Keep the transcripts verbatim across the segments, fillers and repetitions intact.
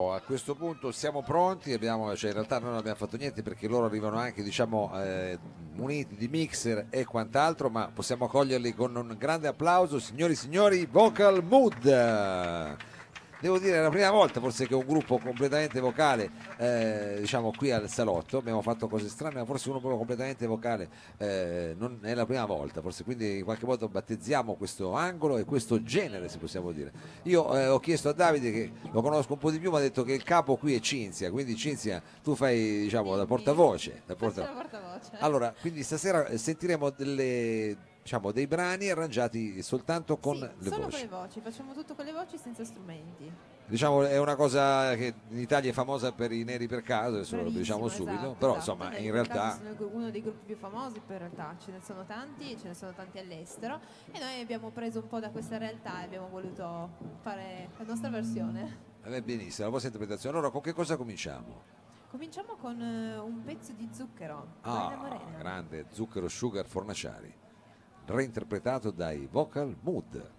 A questo punto siamo pronti, abbiamo, cioè in realtà noi non abbiamo fatto niente perché loro arrivano anche diciamo eh, muniti di mixer e quant'altro, ma possiamo accoglierli con un grande applauso, signori e signori, Vocal Mood. Devo dire è la prima volta forse che un gruppo completamente vocale eh, diciamo qui al salotto, abbiamo fatto cose strane ma forse uno proprio completamente vocale eh, non è la prima volta forse, quindi in qualche modo battezziamo questo angolo e questo genere se possiamo dire. Io eh, ho chiesto a Davide che lo conosco un po' di più, mi ha detto che il capo qui è Cinzia, quindi Cinzia tu fai diciamo da portavoce, da portavoce. La portavoce. Allora quindi stasera sentiremo delle diciamo dei brani arrangiati soltanto con sì, le solo voci. Solo con le voci, facciamo tutto con le voci senza strumenti. Diciamo è una cosa che in Italia è famosa per i Neri per caso, adesso lo diciamo subito, esatto, però esatto. insomma Neri in realtà sono uno dei gruppi più famosi, per realtà ce ne sono tanti, ce ne sono tanti all'estero e noi abbiamo preso un po' da questa realtà e abbiamo voluto fare la nostra versione. Vabbè, benissimo, la vostra interpretazione. Allora con che cosa cominciamo? Cominciamo con uh, un pezzo di Zucchero. Ah, Morena. Grande Zucchero Sugar Fornaciari, reinterpretato dai Vocal Mood.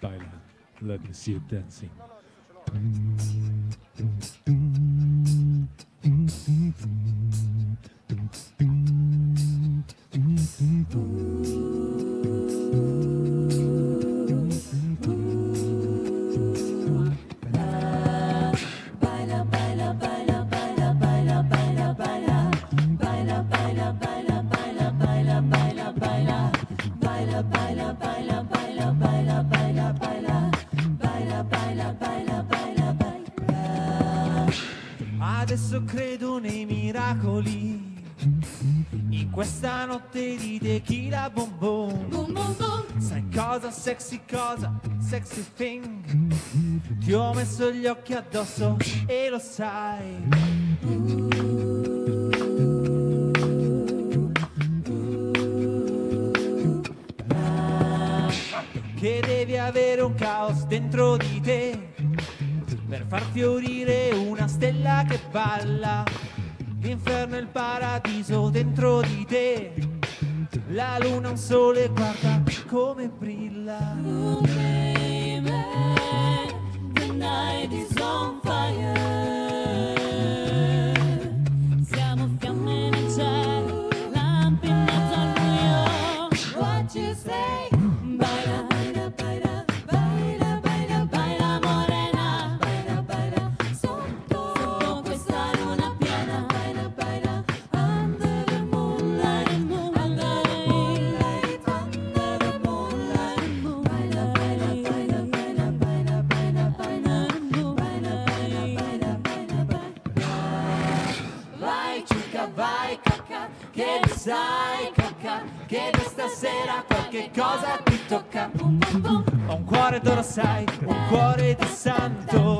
Baila, let me see you dancing. Adesso credo nei miracoli, in questa notte di tequila bonbon. Boom, boom, boom. Sai cosa sexy, cosa sexy thing, ti ho messo gli occhi addosso e lo sai. Che devi avere un caos dentro di te per far fiorire una stella che balla, l'inferno e il paradiso dentro di te, la luna un sole, guarda come brilla. You name it, the night is on fire. Siamo fiamme nel cielo, lampi in mezzo al buio. What you say? Baila, baila, baila. Sai cacca, che da stasera qualche cosa ti tocca. Ho un cuore d'oro sai, un cuore di santo,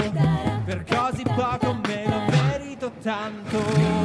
per così poco me lo merito tanto.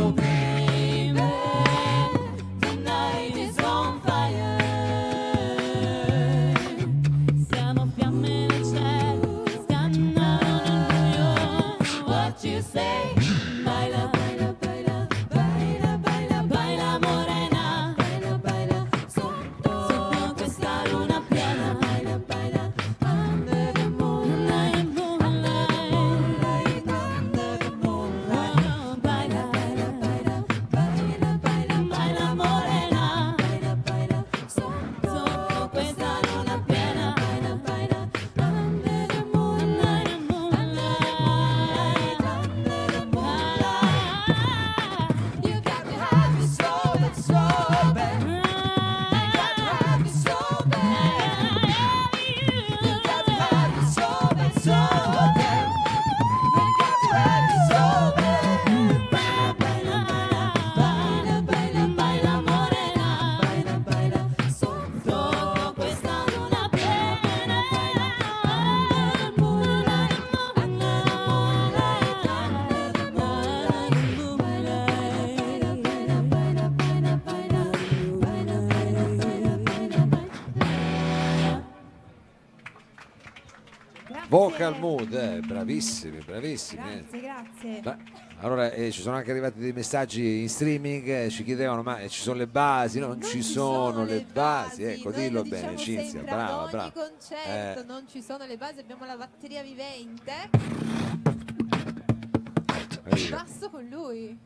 Vocal Mood, eh, bravissimi, bravissimi. Grazie, eh. grazie. Ma, allora, eh, ci sono anche arrivati dei messaggi in streaming, eh, ci chiedevano, ma eh, ci sono le basi? No, non, non ci sono, sono le basi, basi. Ecco, noi dillo bene, Cinzia, brava, brava. Concerto, eh. Non ci sono le basi, abbiamo la batteria vivente. È rimasto con lui.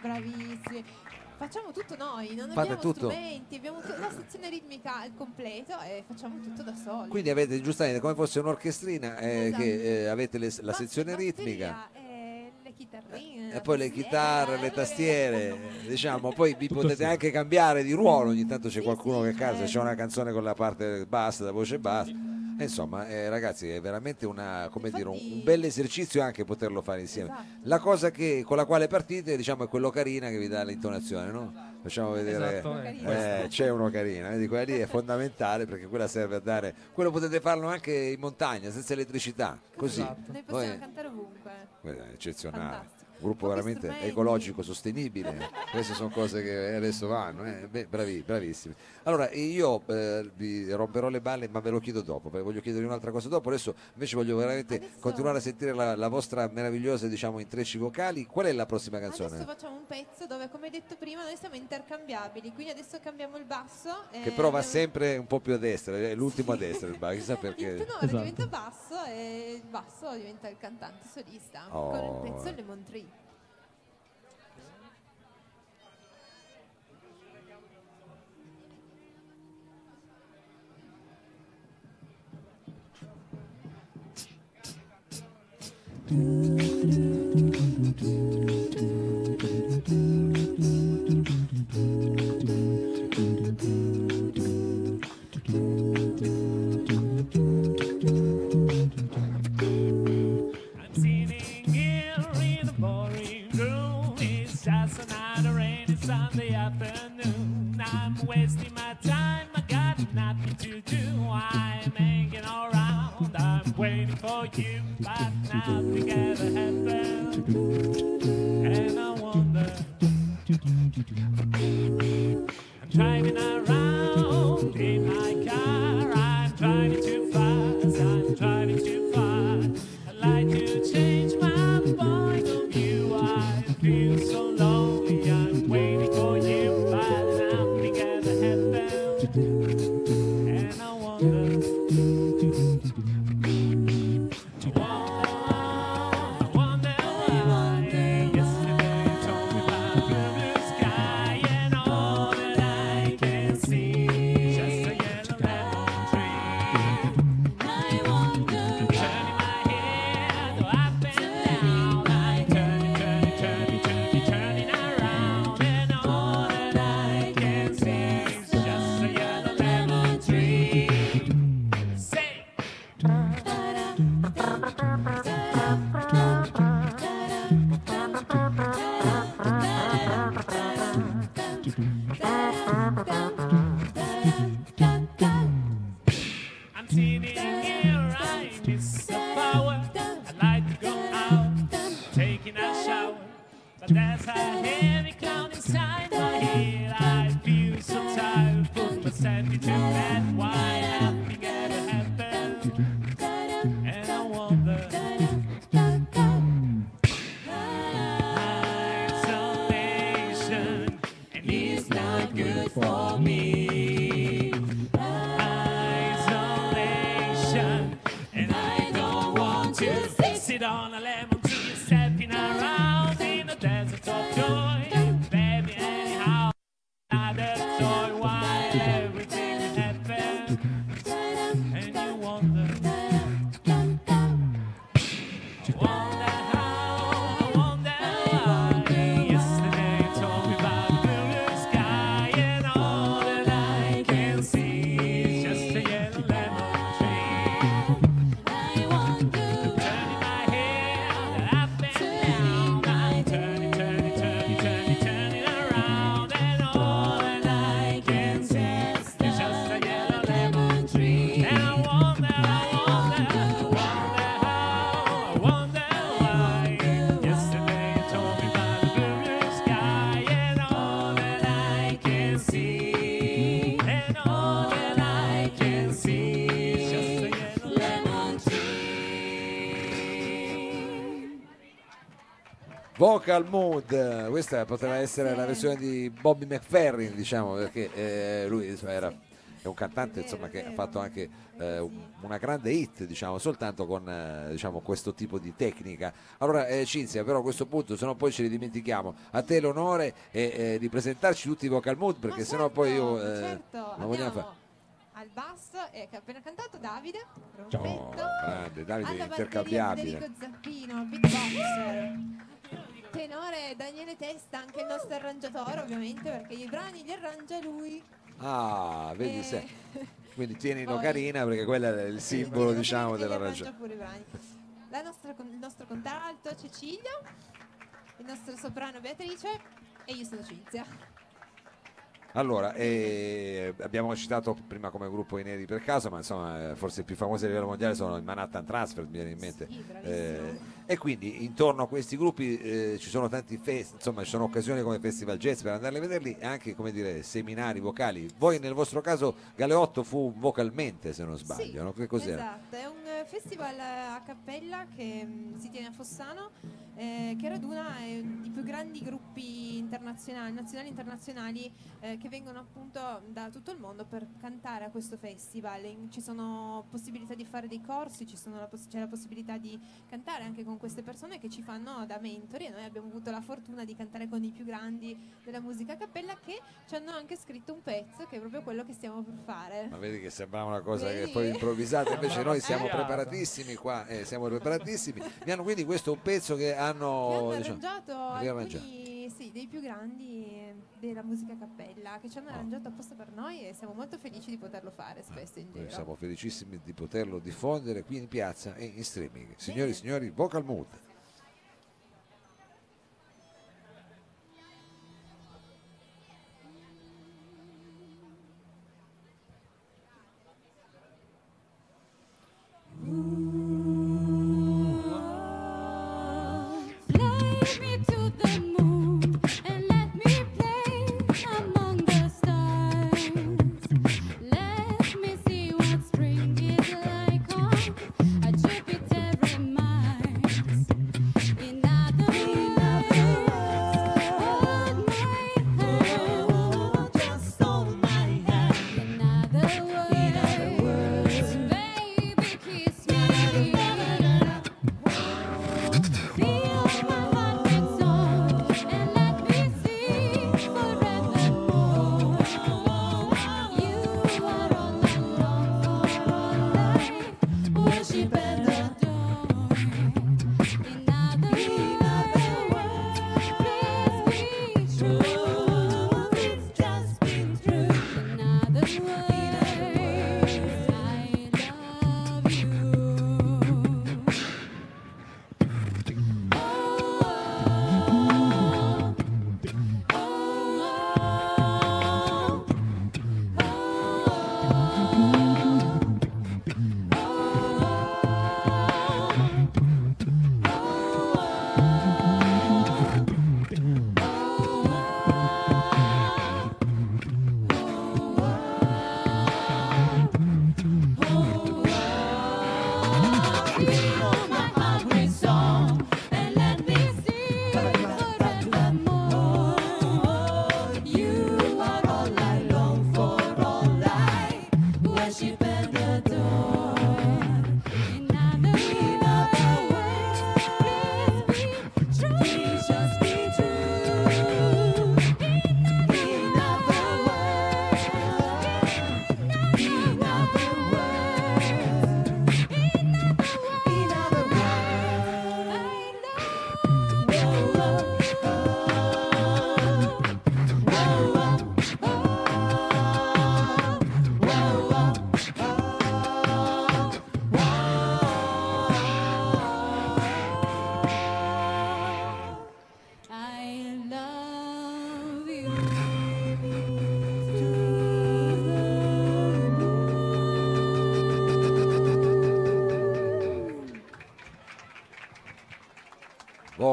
Bravissimi, facciamo tutto noi, non Fate abbiamo tutto. strumenti, abbiamo la sezione ritmica al completo e facciamo tutto da soli. Quindi avete, giustamente, come fosse un'orchestrina, eh, esatto. che eh, avete le, la sezione Basteria, ritmica. Eh, Eh, e poi le chitarre, le tastiere, diciamo, poi vi Tutto potete sì. anche cambiare di ruolo, ogni tanto c'è qualcuno che canta, c'è una canzone con la parte bassa, la voce bassa, e insomma, eh, ragazzi, è veramente una, come Infatti... dire, un bel esercizio anche poterlo fare insieme. Esatto. La cosa che, con la quale partite, diciamo, è quello carina che vi dà l'intonazione, no? Facciamo vedere, esatto, eh, c'è uno carina, eh, di quella lì è fondamentale perché quella serve a dare, quello potete farlo anche in montagna, senza elettricità, così. Esatto. Noi possiamo Poi... cantare ovunque. Eccezionale, Fantastico. gruppo Pochi veramente strumenti. ecologico, sostenibile. Queste sono cose che adesso vanno, eh. Beh, bravi, bravissimi. Allora io eh, vi romperò le balle, ma ve lo chiedo dopo, perché voglio chiedervi un'altra cosa dopo. Adesso invece voglio veramente adesso... continuare a sentire la, la vostra meravigliosa, diciamo, intrecci vocali. Qual è la prossima canzone? Adesso facciamo un pezzo dove, come detto prima, noi siamo intercambiabili, quindi adesso cambiamo il basso, eh, che però va abbiamo... sempre un po' più a destra, è l'ultimo sì. a destra il basso, chissà perché. Il tenore esatto. diventa basso e il basso diventa il cantante solista. Oh. Con il pezzo Le Montree. Vocal Mood, questa poteva essere la versione di Bobby McFerrin, diciamo, perché eh, lui insomma, era, è un cantante insomma, che ha fatto anche eh, una grande hit, diciamo, soltanto con eh, diciamo, questo tipo di tecnica. Allora eh, Cinzia, però a questo punto, se no poi ce li dimentichiamo, a te l'onore eh, eh, di presentarci tutti i Vocal Mood, perché certo, sennò poi io eh, certo. non vogliamo fare. Al basso, eh, che ha appena cantato, Davide, rompetto, oh, grande, Davide, intercambiabile. Federico Zappino, beatboxer, tenore Daniele Testa, anche il nostro arrangiatore ovviamente, perché i brani li arrangia lui. Ah, vedi, e... se... quindi tienilo poi, carina, perché quello è il simbolo, sì, diciamo, dell'arrangiatore. Pure i brani. La nostra, il nostro contralto Cecilia, il nostro soprano Beatrice e io sono Cinzia. Allora, eh, abbiamo citato prima come gruppo i Neri per caso, ma insomma forse i più famosi a livello mondiale sono il Manhattan Transfer, mi viene in mente. Sì, eh, e quindi intorno a questi gruppi eh, ci sono tanti fest, insomma ci sono occasioni come festival jazz per andarli a vederli, e anche, come dire, seminari vocali. Voi nel vostro caso Galeotto fu vocalmente, se non sbaglio, sì, no? Che cos'era? Esatto, è un festival a cappella che mh, si tiene a Fossano, eh, che raduna eh, i più grandi gruppi internazionali, nazionali e internazionali, eh, che vengono appunto da tutto il mondo per cantare a questo festival. Ci sono possibilità di fare dei corsi, ci sono la poss- c'è la possibilità di cantare anche con queste persone che ci fanno da mentori, e noi abbiamo avuto la fortuna di cantare con i più grandi della musica a cappella, che ci hanno anche scritto un pezzo che è proprio quello che stiamo per fare. Ma vedi che sembrava una cosa, vedi? Che poi improvvisata, invece noi siamo eh? preparatissimi qua, eh, siamo preparatissimi. Mi hanno quindi questo un pezzo che hanno, hanno diciamo, arrangiato. Sì, dei più grandi della musica a cappella, che ci hanno arrangiato apposta per noi, e siamo molto felici di poterlo fare spesso in giro. Siamo felicissimi di poterlo diffondere qui in piazza e in streaming. Signori e sì. signori, Vocal Mood.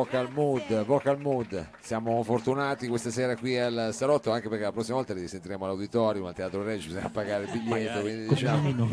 Vocal Mood, Vocal Mood. Siamo fortunati questa sera qui al Salotto, anche perché la prossima volta li sentiremo all'auditorium, al Teatro Reggio, bisogna pagare il biglietto, quindi diciamo,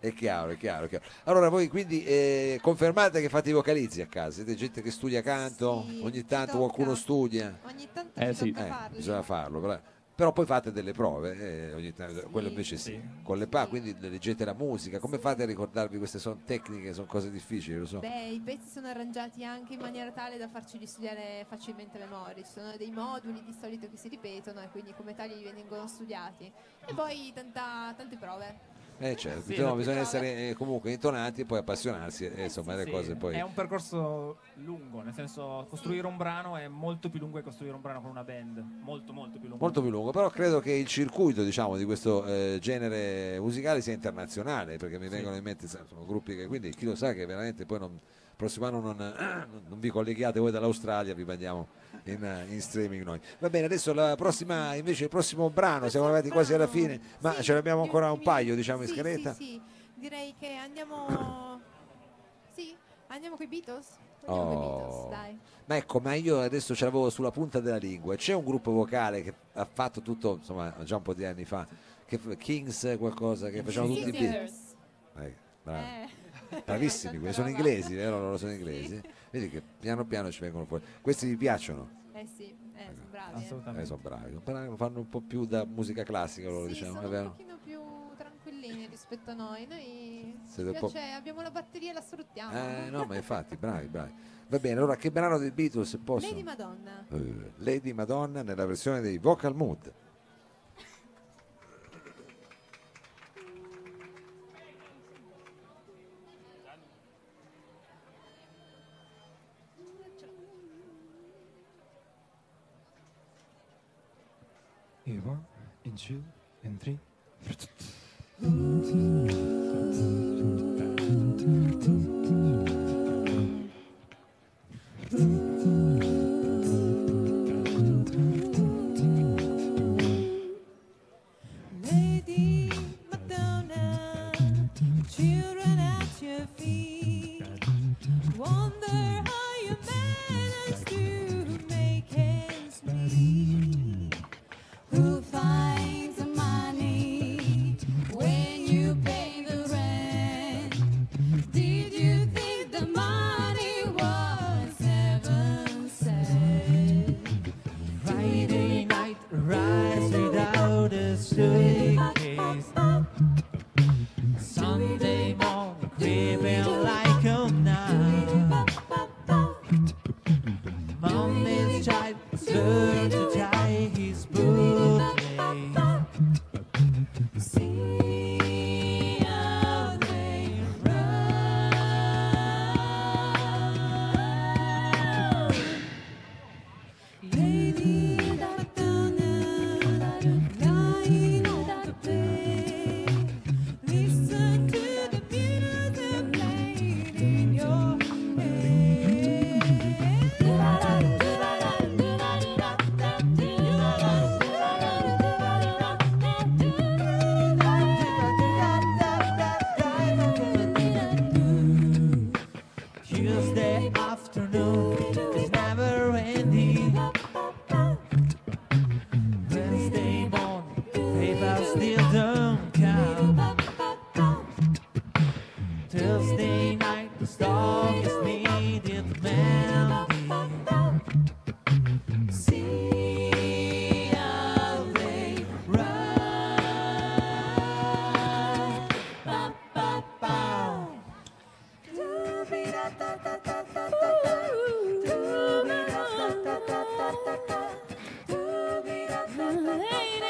è chiaro, è chiaro, è chiaro. Allora voi quindi eh, confermate che fate i vocalizzi a casa, siete gente che studia canto, sì, ogni tanto qualcuno studia? Ogni tanto eh, sì. eh, bisogna farlo, però. Però poi fate delle prove, eh, ogni tanto, sì, quello invece sì, sì. con le pa, quindi leggete la musica, come sì. fate a ricordarvi queste sono tecniche, sono cose difficili, lo so. Beh, i pezzi sono arrangiati anche in maniera tale da farci studiare facilmente a memoria, ci sono dei moduli di solito che si ripetono e quindi come tali vengono studiati e poi tanta, tante prove. Eh certo, sì, bisogna, bisogna essere eh, comunque intonati e poi appassionarsi, eh, insomma sì, le cose poi... È un percorso lungo, nel senso costruire un brano è molto più lungo che costruire un brano con una band, molto molto più lungo. Molto più lungo, però credo che il circuito diciamo di questo eh, genere musicale sia internazionale, perché mi sì. vengono in mente sono gruppi che quindi chi lo sa che veramente poi non... prossimo anno non, non vi colleghiate voi dall'Australia, vi mandiamo in, in streaming noi. Va bene, adesso la prossima, invece il prossimo brano, siamo arrivati quasi alla fine, ma sì, ce ne abbiamo ancora un paio diciamo sì, in scaletta. Sì, sì, direi che andiamo, sì, andiamo coi Beatles. Oh. Beatles, ma ecco, ma io adesso ce l'avevo sulla punta della lingua, c'è un gruppo vocale che ha fatto tutto, insomma già un po' di anni fa, che, Kings qualcosa, che facevano tutti i Beatles. Eh, bravo. Eh. Bravissimi, quelli sono inglesi, eh, loro sono inglesi. Sì. Vedi che piano piano ci vengono fuori. Questi vi piacciono? Eh sì, eh, ecco. sono bravi. Assolutamente. Eh, sono bravi. Però fanno un po' più da musica classica, loro sì, diciamo, sono è vero? Un pochino più tranquillini rispetto a noi. Noi ci piace, po- abbiamo la batteria e la sfruttiamo. Eh no, ma infatti, bravi, bravi. Va bene, allora che brano dei Beatles posso? Lady Madonna. Uh, Lady Madonna nella versione dei Vocal Mood. In one, in two, in three. Lady Madonna, children at your feet, wonder how you managed to make ends meet. Lady,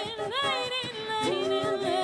lady, lady.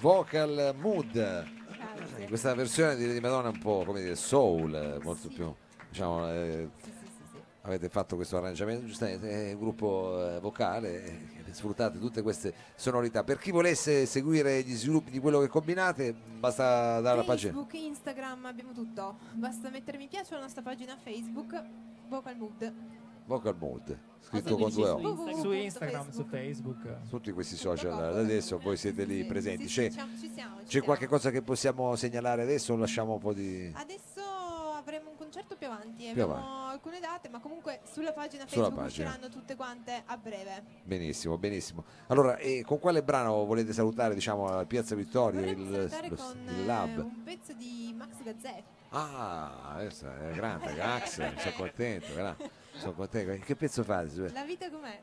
Vocal Mood, in questa versione di Lady Madonna un po' come dire soul, molto più diciamo eh, avete fatto questo arrangiamento, giustamente è un gruppo eh, vocale, eh, sfruttate tutte queste sonorità. Per chi volesse seguire gli sviluppi di quello che combinate basta dare la pagina Facebook, Instagram, abbiamo tutto, basta mettere mi piace alla nostra pagina Facebook Vocal Mood. Vocal Mood scritto con due O, su Instagram, su, Instagram, su Facebook, tutti questi social adesso voi siete lì presenti. C'è, c'è qualche cosa che possiamo segnalare adesso o lasciamo un po' di... Adesso avremo un concerto più avanti, più avanti. Abbiamo alcune date, ma comunque sulla pagina Facebook sulla pagina. usciranno tutte quante a breve. Benissimo, benissimo. Allora, e con quale brano volete salutare, diciamo, a Piazza Vittoria? Vorremmo il, salutare lo, con il Lab. Un pezzo di Max Gazzè. Ah, questa è grande, Max, sono contento, sono contento. Che pezzo fate? La vita com'è?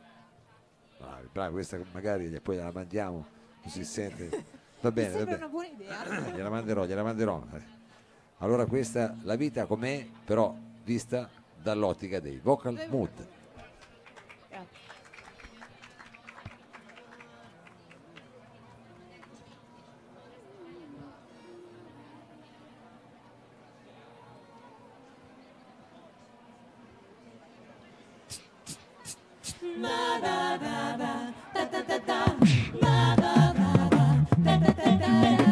Ah, bravo, questa magari poi la mandiamo, così si sente. Va bene, va bene. Una buona idea. Gliela manderò, gliela manderò. Allora questa la vita com'è, però vista dall'ottica dei Vocal Mood. Ma da da da da da da da ma da da da da da da da.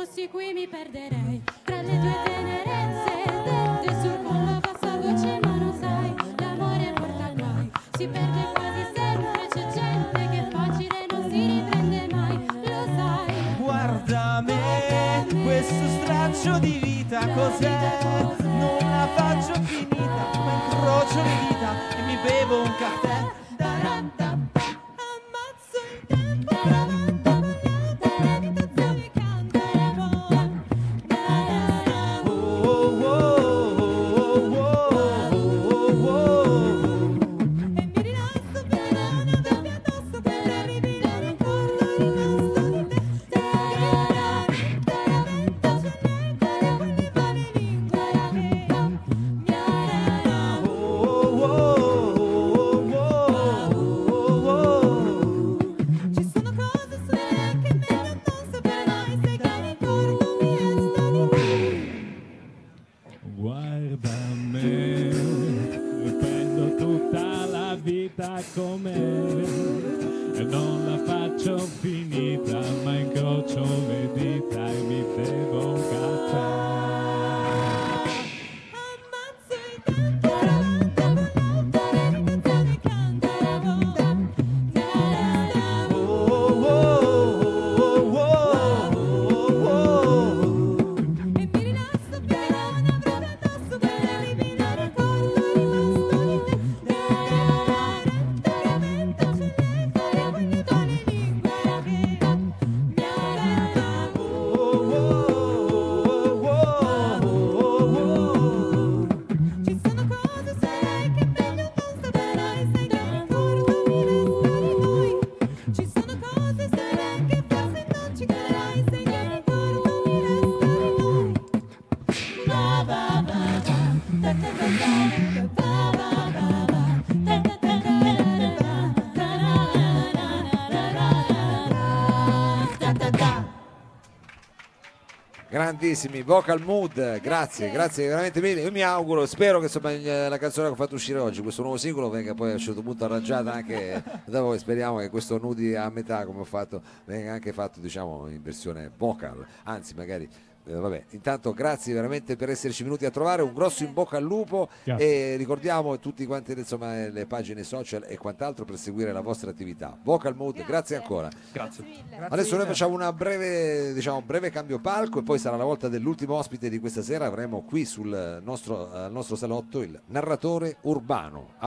Se qui dipenderei dalle tue tenerezze, tetti sul collo ma sono voce, ma lo sai, l'amore porta guai, si perde quasi sempre, c'è gente che facile non si prende più, ma tu guarda me, prendo tutta la vita com'è, non la faccio finita, ma incrocio le dita e mi bevo un caffè. grandissimi Vocal Mood, grazie, grazie, grazie veramente mille. Io mi auguro, spero che insomma, la canzone che ho fatto uscire oggi, questo nuovo singolo, venga poi a un certo punto arrangiata anche da voi. Speriamo che questo Nudi a metà, come ho fatto, venga anche fatto diciamo in versione vocal, anzi magari eh, vabbè. Intanto grazie veramente per esserci venuti a trovare, un grosso in bocca al lupo, grazie. E ricordiamo tutti quanti insomma, le pagine social e quant'altro per seguire la vostra attività. Vocal Mood, grazie, grazie ancora, grazie. Grazie. Adesso noi facciamo una breve diciamo breve cambio palco e poi sarà la volta dell'ultimo ospite di questa sera. Avremo qui sul nostro, uh, nostro salotto il narratore urbano.